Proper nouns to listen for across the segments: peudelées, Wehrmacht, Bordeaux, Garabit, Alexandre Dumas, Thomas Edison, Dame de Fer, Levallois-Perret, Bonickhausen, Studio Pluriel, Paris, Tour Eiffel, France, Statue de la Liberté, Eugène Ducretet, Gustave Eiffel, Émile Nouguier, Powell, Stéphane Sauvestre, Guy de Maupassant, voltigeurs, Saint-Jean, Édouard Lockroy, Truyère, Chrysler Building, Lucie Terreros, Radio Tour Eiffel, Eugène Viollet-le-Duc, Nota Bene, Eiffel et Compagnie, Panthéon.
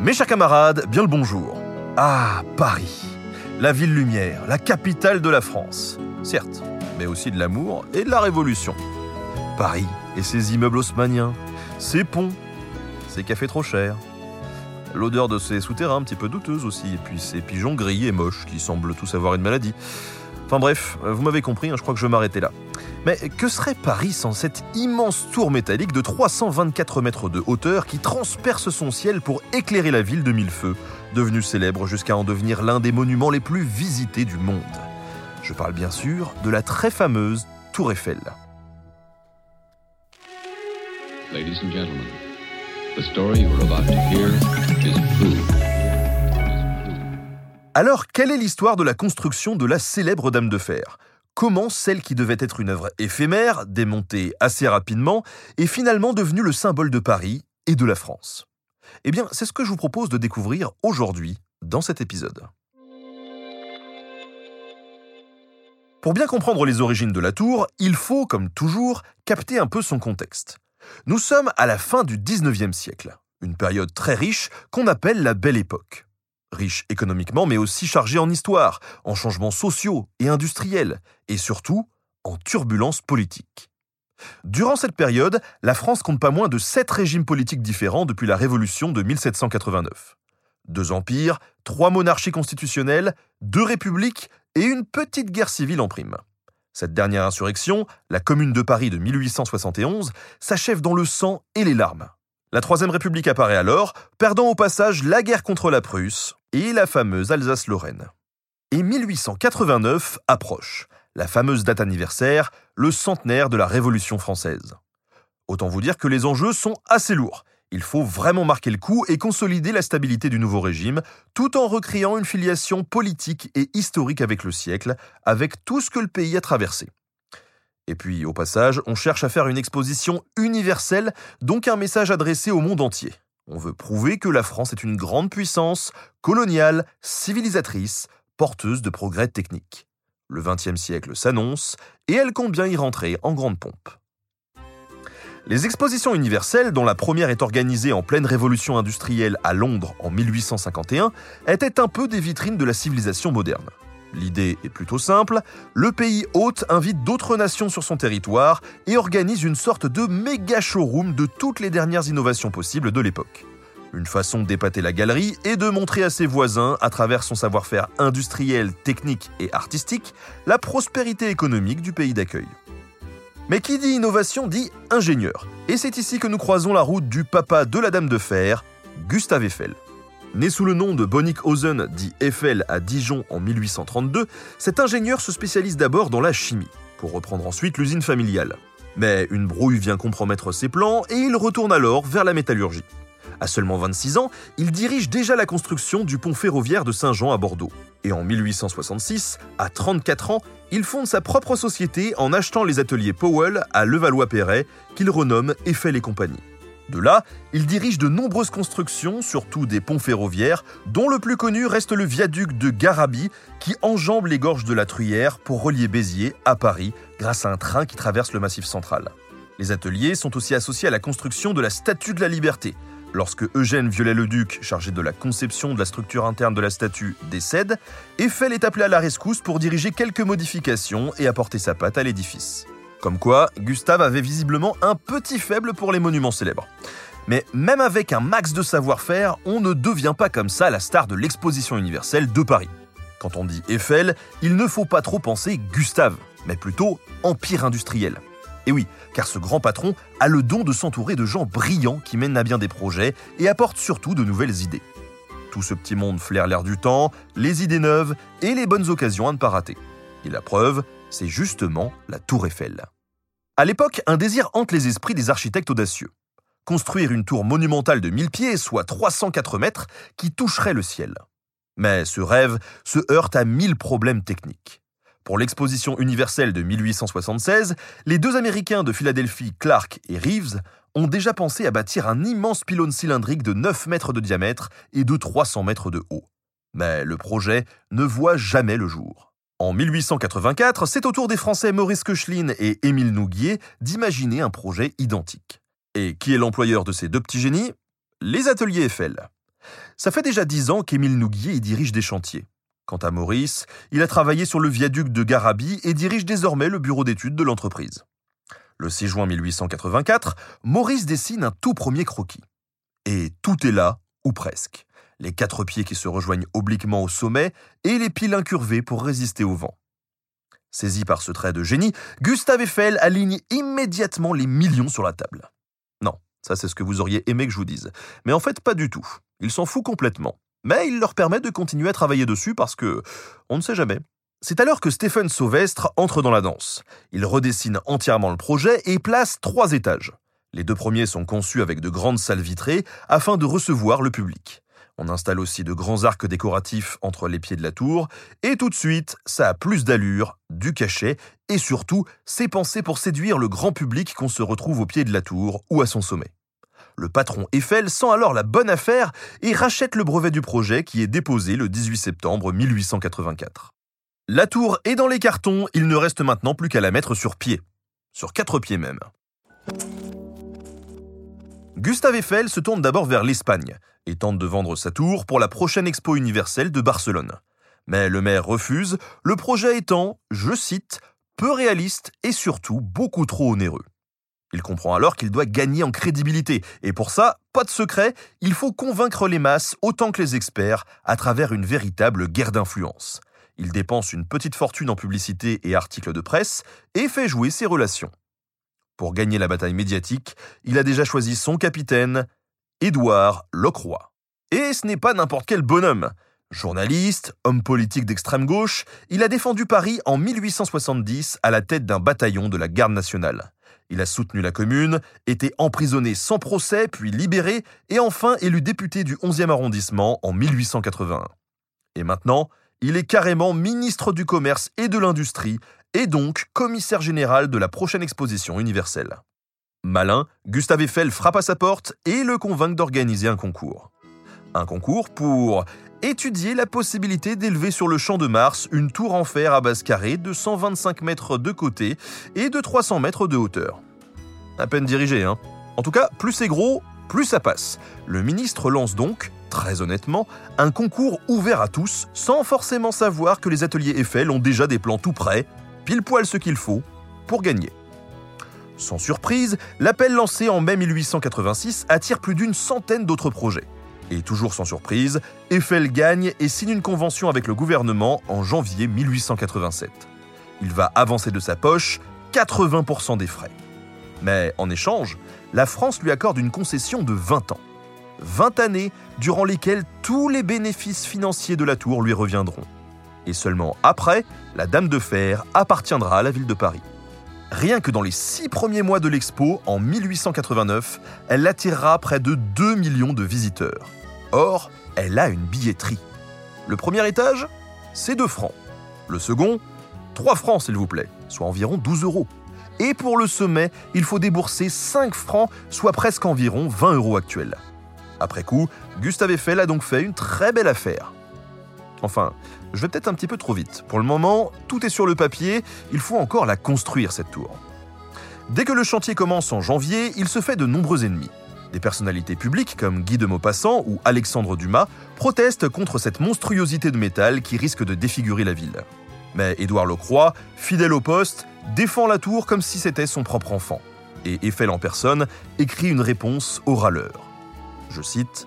Mes chers camarades, bien le bonjour. Ah, Paris, la ville lumière, la capitale de la France. Certes, mais aussi de l'amour et de la révolution. Paris et ses immeubles haussmanniens, ses ponts, ses cafés trop chers. L'odeur de ses souterrains un petit peu douteuse aussi, et puis ses pigeons grillés et moches qui semblent tous avoir une maladie. Enfin bref, vous m'avez compris, hein, je crois que je vais m'arrêter là. Mais que serait Paris sans cette immense tour métallique de 324 mètres de hauteur qui transperce son ciel pour éclairer la ville de mille feux, devenue célèbre jusqu'à en devenir l'un des monuments les plus visités du monde. Je parle bien sûr de la très fameuse Tour Eiffel. Ladies and gentlemen, the story you are about to hear is true. Alors, quelle est l'histoire de la construction de la célèbre Dame de Fer ? Comment celle qui devait être une œuvre éphémère, démontée assez rapidement, est finalement devenue le symbole de Paris et de la France ? Eh bien, c'est ce que je vous propose de découvrir aujourd'hui dans cet épisode. Pour bien comprendre les origines de la tour, il faut, comme toujours, capter un peu son contexte. Nous sommes à la fin du XIXe siècle, une période très riche qu'on appelle la Belle Époque. Riche économiquement, mais aussi chargé en histoire, en changements sociaux et industriels, et surtout en turbulences politiques. Durant cette période, la France compte pas moins de 7 régimes politiques différents depuis la Révolution de 1789. 2 empires, 3 monarchies constitutionnelles, 2 républiques et une petite guerre civile en prime. Cette dernière insurrection, la Commune de Paris de 1871, s'achève dans le sang et les larmes. La Troisième République apparaît alors, perdant au passage la guerre contre la Prusse et la fameuse Alsace-Lorraine. Et 1889 approche, la fameuse date anniversaire, le centenaire de la Révolution française. Autant vous dire que les enjeux sont assez lourds. Il faut vraiment marquer le coup et consolider la stabilité du nouveau régime, tout en recréant une filiation politique et historique avec le siècle, avec tout ce que le pays a traversé. Et puis, au passage, on cherche à faire une exposition universelle, donc un message adressé au monde entier. On veut prouver que la France est une grande puissance, coloniale, civilisatrice, porteuse de progrès techniques. Le XXe siècle s'annonce, et elle compte bien y rentrer en grande pompe. Les expositions universelles, dont la première est organisée en pleine révolution industrielle à Londres en 1851, étaient un peu des vitrines de la civilisation moderne. L'idée est plutôt simple, le pays hôte invite d'autres nations sur son territoire et organise une sorte de méga showroom de toutes les dernières innovations possibles de l'époque. Une façon d'épater la galerie et de montrer à ses voisins, à travers son savoir-faire industriel, technique et artistique, la prospérité économique du pays d'accueil. Mais qui dit innovation dit ingénieur, et c'est ici que nous croisons la route du papa de la Dame de Fer, Gustave Eiffel. Né sous le nom de Bonickhausen, dit Eiffel, à Dijon en 1832, cet ingénieur se spécialise d'abord dans la chimie, pour reprendre ensuite l'usine familiale. Mais une brouille vient compromettre ses plans et il retourne alors vers la métallurgie. À seulement 26 ans, il dirige déjà la construction du pont ferroviaire de Saint-Jean à Bordeaux. Et en 1866, à 34 ans, il fonde sa propre société en achetant les ateliers Powell à Levallois-Perret, qu'il renomme Eiffel et Compagnie. De là, il dirige de nombreuses constructions, surtout des ponts ferroviaires, dont le plus connu reste le viaduc de Garabit, qui enjambe les gorges de la Truyère pour relier Béziers à Paris, grâce à un train qui traverse le massif central. Les ateliers sont aussi associés à la construction de la Statue de la Liberté. Lorsque Eugène Viollet-le-Duc, chargé de la conception de la structure interne de la statue, décède, Eiffel est appelé à la rescousse pour diriger quelques modifications et apporter sa patte à l'édifice. Comme quoi, Gustave avait visiblement un petit faible pour les monuments célèbres. Mais même avec un max de savoir-faire, on ne devient pas comme ça la star de l'exposition universelle de Paris. Quand on dit Eiffel, il ne faut pas trop penser Gustave, mais plutôt empire industriel. Et oui, car ce grand patron a le don de s'entourer de gens brillants qui mènent à bien des projets et apportent surtout de nouvelles idées. Tout ce petit monde flaire l'air du temps, les idées neuves et les bonnes occasions à ne pas rater. Et la preuve, c'est justement la Tour Eiffel. À l'époque, un désir hante les esprits des architectes audacieux. Construire une tour monumentale de 1000 pieds, soit 304 mètres, qui toucherait le ciel. Mais ce rêve se heurte à 1000 problèmes techniques. Pour l'exposition universelle de 1876, les deux Américains de Philadelphie, Clark et Reeves, ont déjà pensé à bâtir un immense pylône cylindrique de 9 mètres de diamètre et de 300 mètres de haut. Mais le projet ne voit jamais le jour. En 1884, c'est au tour des Français Maurice Koechlin et Émile Nouguier d'imaginer un projet identique. Et qui est l'employeur de ces deux petits génies ? Les ateliers Eiffel. Ça fait déjà 10 ans qu'Émile Nouguier y dirige des chantiers. Quant à Maurice, il a travaillé sur le viaduc de Garabit et dirige désormais le bureau d'études de l'entreprise. Le 6 juin 1884, Maurice dessine un tout premier croquis. Et tout est là, ou presque. Les 4 pieds qui se rejoignent obliquement au sommet et les piles incurvées pour résister au vent. Saisi par ce trait de génie, Gustave Eiffel aligne immédiatement les millions sur la table. Non, ça c'est ce que vous auriez aimé que je vous dise. Mais en fait, pas du tout. Il s'en fout complètement. Mais il leur permet de continuer à travailler dessus parce que... on ne sait jamais. C'est alors que Stéphane Sauvestre entre dans la danse. Il redessine entièrement le projet et place 3 étages. Les 2 premiers sont conçus avec de grandes salles vitrées afin de recevoir le public. On installe aussi de grands arcs décoratifs entre les pieds de la tour, et tout de suite, ça a plus d'allure, du cachet, et surtout, c'est pensé pour séduire le grand public qu'on se retrouve au pied de la tour ou à son sommet. Le patron Eiffel sent alors la bonne affaire et rachète le brevet du projet qui est déposé le 18 septembre 1884. La tour est dans les cartons, il ne reste maintenant plus qu'à la mettre sur pied. Sur 4 pieds même. Gustave Eiffel se tourne d'abord vers l'Espagne et tente de vendre sa tour pour la prochaine Expo universelle de Barcelone. Mais le maire refuse, le projet étant, je cite, « peu réaliste et surtout beaucoup trop onéreux ». Il comprend alors qu'il doit gagner en crédibilité et pour ça, pas de secret, il faut convaincre les masses autant que les experts à travers une véritable guerre d'influence. Il dépense une petite fortune en publicité et articles de presse et fait jouer ses relations. Pour gagner la bataille médiatique, il a déjà choisi son capitaine, Édouard Lockroy. Et ce n'est pas n'importe quel bonhomme. Journaliste, homme politique d'extrême gauche, il a défendu Paris en 1870 à la tête d'un bataillon de la garde nationale. Il a soutenu la Commune, été emprisonné sans procès, puis libéré, et enfin élu député du 11e arrondissement en 1881. Et maintenant, il est carrément ministre du Commerce et de l'Industrie, et donc commissaire général de la prochaine exposition universelle. Malin, Gustave Eiffel frappe à sa porte et le convainc d'organiser un concours. Un concours pour étudier la possibilité d'élever sur le Champ de Mars une tour en fer à base carrée de 125 mètres de côté et de 300 mètres de hauteur. À peine dirigé, hein. En tout cas, plus c'est gros, plus ça passe. Le ministre lance donc, très honnêtement, un concours ouvert à tous, sans forcément savoir que les ateliers Eiffel ont déjà des plans tout prêts, pile poil ce qu'il faut pour gagner. Sans surprise, l'appel lancé en mai 1886 attire plus d'100 d'autres projets. Et toujours sans surprise, Eiffel gagne et signe une convention avec le gouvernement en janvier 1887. Il va avancer de sa poche 80% des frais. Mais en échange, la France lui accorde une concession de 20 ans. 20 années durant lesquelles tous les bénéfices financiers de la tour lui reviendront. Et seulement après, la Dame de Fer appartiendra à la ville de Paris. Rien que dans les 6 premiers mois de l'expo, en 1889, elle attirera près de 2 millions de visiteurs. Or, elle a une billetterie. Le premier étage, c'est 2 francs. Le second, 3 francs s'il vous plaît, soit environ 12 euros. Et pour le sommet, il faut débourser 5 francs, soit presque environ 20 euros actuels. Après coup, Gustave Eiffel a donc fait une très belle affaire. Enfin, je vais peut-être un petit peu trop vite. Pour le moment, tout est sur le papier, il faut encore la construire cette tour. Dès que le chantier commence en janvier, il se fait de nombreux ennemis. Des personnalités publiques comme Guy de Maupassant ou Alexandre Dumas protestent contre cette monstruosité de métal qui risque de défigurer la ville. Mais Édouard Lockroy, fidèle au poste, défend la tour comme si c'était son propre enfant. Et Eiffel en personne écrit une réponse aux râleurs. Je cite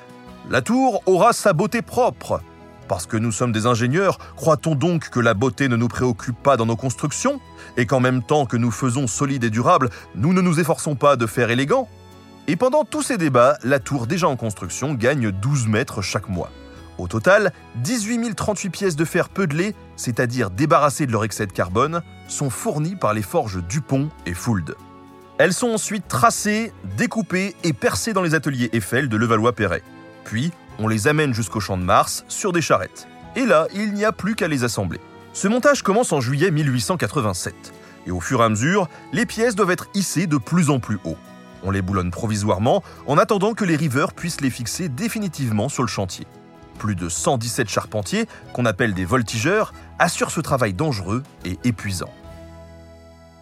« La tour aura sa beauté propre ». Parce que nous sommes des ingénieurs, croit-on donc que la beauté ne nous préoccupe pas dans nos constructions et qu'en même temps que nous faisons solide et durable, nous ne nous efforçons pas de faire élégant ? Et pendant tous ces débats, la tour déjà en construction gagne 12 mètres chaque mois. Au total, 18 038 pièces de fer peudelées, c'est-à-dire débarrassées de leur excès de carbone, sont fournies par les forges Dupont et Fould. Elles sont ensuite tracées, découpées et percées dans les ateliers Eiffel de Levallois-Perret. Puis, on les amène jusqu'au Champ de Mars sur des charrettes. Et là, il n'y a plus qu'à les assembler. Ce montage commence en juillet 1887. Et au fur et à mesure, les pièces doivent être hissées de plus en plus haut. On les boulonne provisoirement en attendant que les riveurs puissent les fixer définitivement sur le chantier. Plus de 117 charpentiers, qu'on appelle des voltigeurs, assurent ce travail dangereux et épuisant.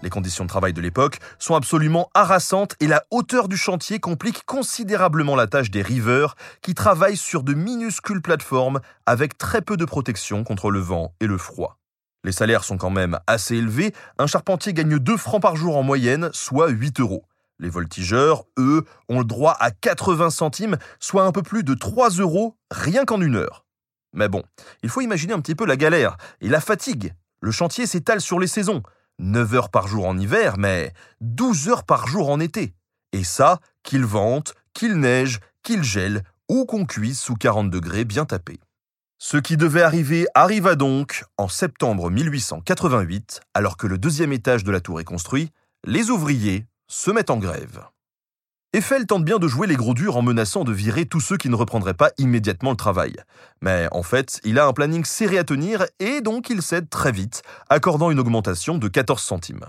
Les conditions de travail de l'époque sont absolument harassantes et la hauteur du chantier complique considérablement la tâche des riveurs qui travaillent sur de minuscules plateformes avec très peu de protection contre le vent et le froid. Les salaires sont quand même assez élevés, un charpentier gagne 2 francs par jour en moyenne, soit 8 euros. Les voltigeurs, eux, ont le droit à 80 centimes, soit un peu plus de 3 euros rien qu'en une heure. Mais bon, il faut imaginer un petit peu la galère et la fatigue. Le chantier s'étale sur les saisons. 9 heures par jour en hiver, mais 12 heures par jour en été. Et ça, qu'il vente, qu'il neige, qu'il gèle ou qu'on cuise sous 40 degrés bien tapés. Ce qui devait arriver arriva donc en septembre 1888, alors que le deuxième étage de la tour est construit, les ouvriers se mettent en grève. Eiffel tente bien de jouer les gros durs en menaçant de virer tous ceux qui ne reprendraient pas immédiatement le travail. Mais en fait, il a un planning serré à tenir et donc il cède très vite, accordant une augmentation de 14 centimes.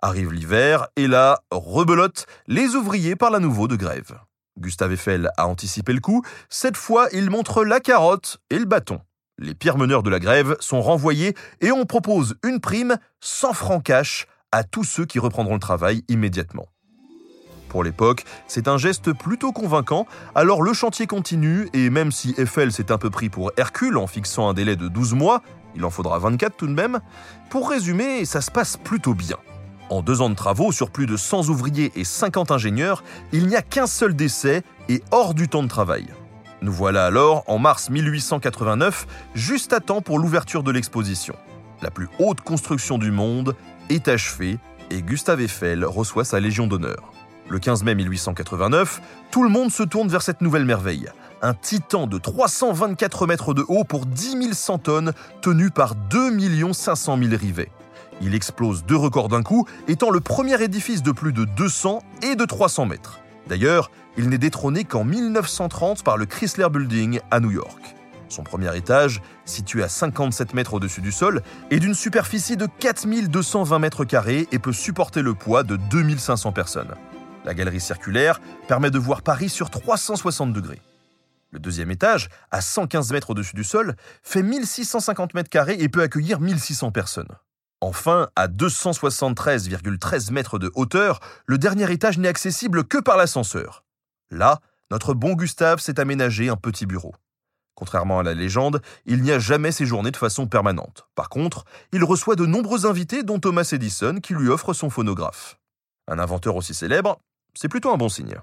Arrive l'hiver et là, rebelote, les ouvriers parlent à nouveau de grève. Gustave Eiffel a anticipé le coup, cette fois il montre la carotte et le bâton. Les pires meneurs de la grève sont renvoyés et on propose une prime 100 francs cash à tous ceux qui reprendront le travail immédiatement. Pour l'époque, c'est un geste plutôt convaincant, alors le chantier continue et même si Eiffel s'est un peu pris pour Hercule en fixant un délai de 12 mois, il en faudra 24 tout de même, pour résumer, ça se passe plutôt bien. En 2 ans de travaux, sur plus de 100 ouvriers et 50 ingénieurs, il n'y a qu'un seul décès et hors du temps de travail. Nous voilà alors en mars 1889, juste à temps pour l'ouverture de l'exposition. La plus haute construction du monde est achevée et Gustave Eiffel reçoit sa Légion d'honneur. Le 15 mai 1889, tout le monde se tourne vers cette nouvelle merveille. Un titan de 324 mètres de haut pour 10 100 tonnes, tenu par 2 500 000 rivets. Il explose 2 records d'un coup, étant le premier édifice de plus de 200 et de 300 mètres. D'ailleurs, il n'est détrôné qu'en 1930 par le Chrysler Building à New York. Son premier étage, situé à 57 mètres au-dessus du sol, est d'une superficie de 4220 mètres carrés et peut supporter le poids de 2500 personnes. La galerie circulaire permet de voir Paris sur 360 degrés. Le deuxième étage, à 115 mètres au-dessus du sol, fait 1650 mètres carrés et peut accueillir 1600 personnes. Enfin, à 273,13 mètres de hauteur, le dernier étage n'est accessible que par l'ascenseur. Là, notre bon Gustave s'est aménagé un petit bureau. Contrairement à la légende, il n'y a jamais séjourné de façon permanente. Par contre, il reçoit de nombreux invités dont Thomas Edison qui lui offre son phonographe. Un inventeur aussi célèbre, c'est plutôt un bon signe.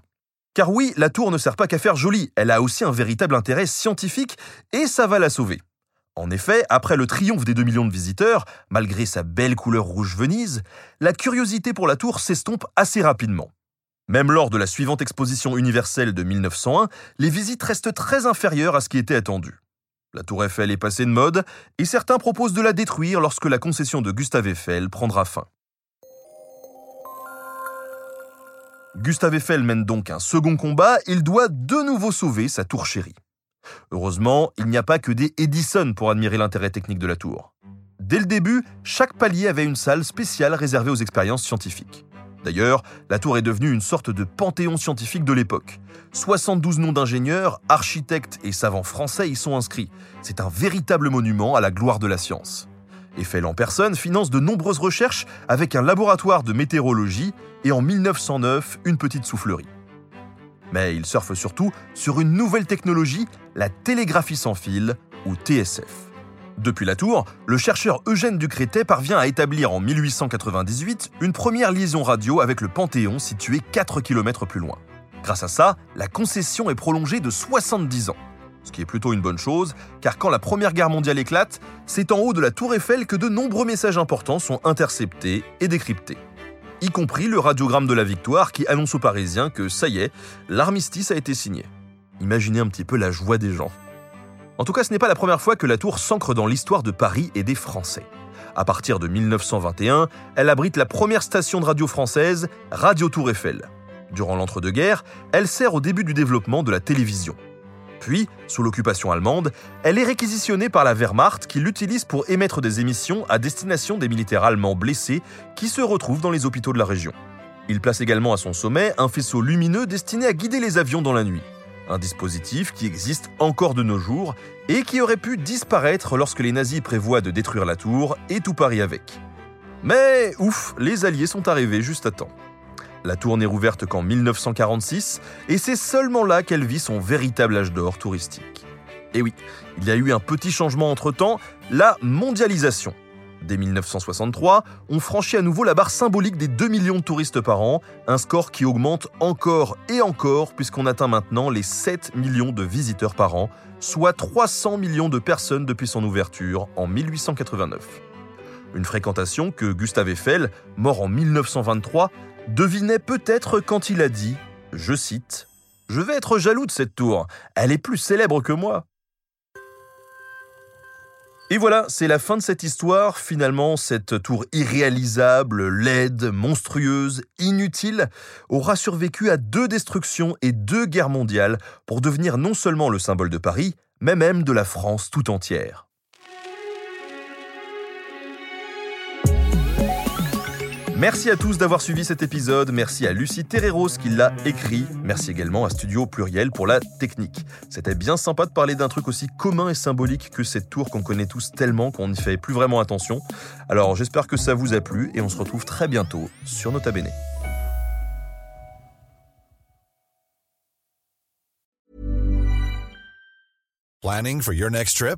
Car oui, la tour ne sert pas qu'à faire jolie, elle a aussi un véritable intérêt scientifique et ça va la sauver. En effet, après le triomphe des 2 millions de visiteurs, malgré sa belle couleur rouge Venise, la curiosité pour la tour s'estompe assez rapidement. Même lors de la suivante exposition universelle de 1901, les visites restent très inférieures à ce qui était attendu. La tour Eiffel est passée de mode et certains proposent de la détruire lorsque la concession de Gustave Eiffel prendra fin. Gustave Eiffel mène donc un second combat, il doit de nouveau sauver sa tour chérie. Heureusement, il n'y a pas que des Edison pour admirer l'intérêt technique de la tour. Dès le début, chaque palier avait une salle spéciale réservée aux expériences scientifiques. D'ailleurs, la tour est devenue une sorte de panthéon scientifique de l'époque. 72 noms d'ingénieurs, architectes et savants français y sont inscrits. C'est un véritable monument à la gloire de la science. Eiffel en personne finance de nombreuses recherches avec un laboratoire de météorologie et en 1909, une petite soufflerie. Mais il surfe surtout sur une nouvelle technologie, la télégraphie sans fil ou TSF. Depuis la tour, le chercheur Eugène Ducretet parvient à établir en 1898 une première liaison radio avec le Panthéon situé 4 km plus loin. Grâce à ça, la concession est prolongée de 70 ans. Ce qui est plutôt une bonne chose, car quand la Première Guerre mondiale éclate, c'est en haut de la Tour Eiffel que de nombreux messages importants sont interceptés et décryptés. Y compris le radiogramme de la victoire qui annonce aux Parisiens que, ça y est, l'armistice a été signé. Imaginez un petit peu la joie des gens. En tout cas, ce n'est pas la première fois que la Tour s'ancre dans l'histoire de Paris et des Français. À partir de 1921, elle abrite la première station de radio française, Radio Tour Eiffel. Durant l'entre-deux-guerres, elle sert au début du développement de la télévision. Puis, sous l'occupation allemande, elle est réquisitionnée par la Wehrmacht qui l'utilise pour émettre des émissions à destination des militaires allemands blessés qui se retrouvent dans les hôpitaux de la région. Il place également à son sommet un faisceau lumineux destiné à guider les avions dans la nuit. Un dispositif qui existe encore de nos jours et qui aurait pu disparaître lorsque les nazis prévoient de détruire la tour et tout Paris avec. Mais ouf, les Alliés sont arrivés juste à temps. La tour n'est rouverte qu'en 1946, et c'est seulement là qu'elle vit son véritable âge d'or touristique. Et oui, il y a eu un petit changement entre-temps, la mondialisation. Dès 1963, on franchit à nouveau la barre symbolique des 2 millions de touristes par an, un score qui augmente encore et encore puisqu'on atteint maintenant les 7 millions de visiteurs par an, soit 300 millions de personnes depuis son ouverture en 1889. Une fréquentation que Gustave Eiffel, mort en 1923, devinait peut-être quand il a dit, je cite, « Je vais être jaloux de cette tour, elle est plus célèbre que moi ». Et voilà, c'est la fin de cette histoire. Finalement, cette tour irréalisable, laide, monstrueuse, inutile, aura survécu à 2 destructions et 2 guerres mondiales pour devenir non seulement le symbole de Paris, mais même de la France tout entière. Merci à tous d'avoir suivi cet épisode, merci à Lucie Terreros qui l'a écrit, merci également à Studio Pluriel pour la technique. C'était bien sympa de parler d'un truc aussi commun et symbolique que cette tour qu'on connaît tous tellement qu'on n'y fait plus vraiment attention. Alors j'espère que ça vous a plu et on se retrouve très bientôt sur Nota Bene. Planning for your next trip?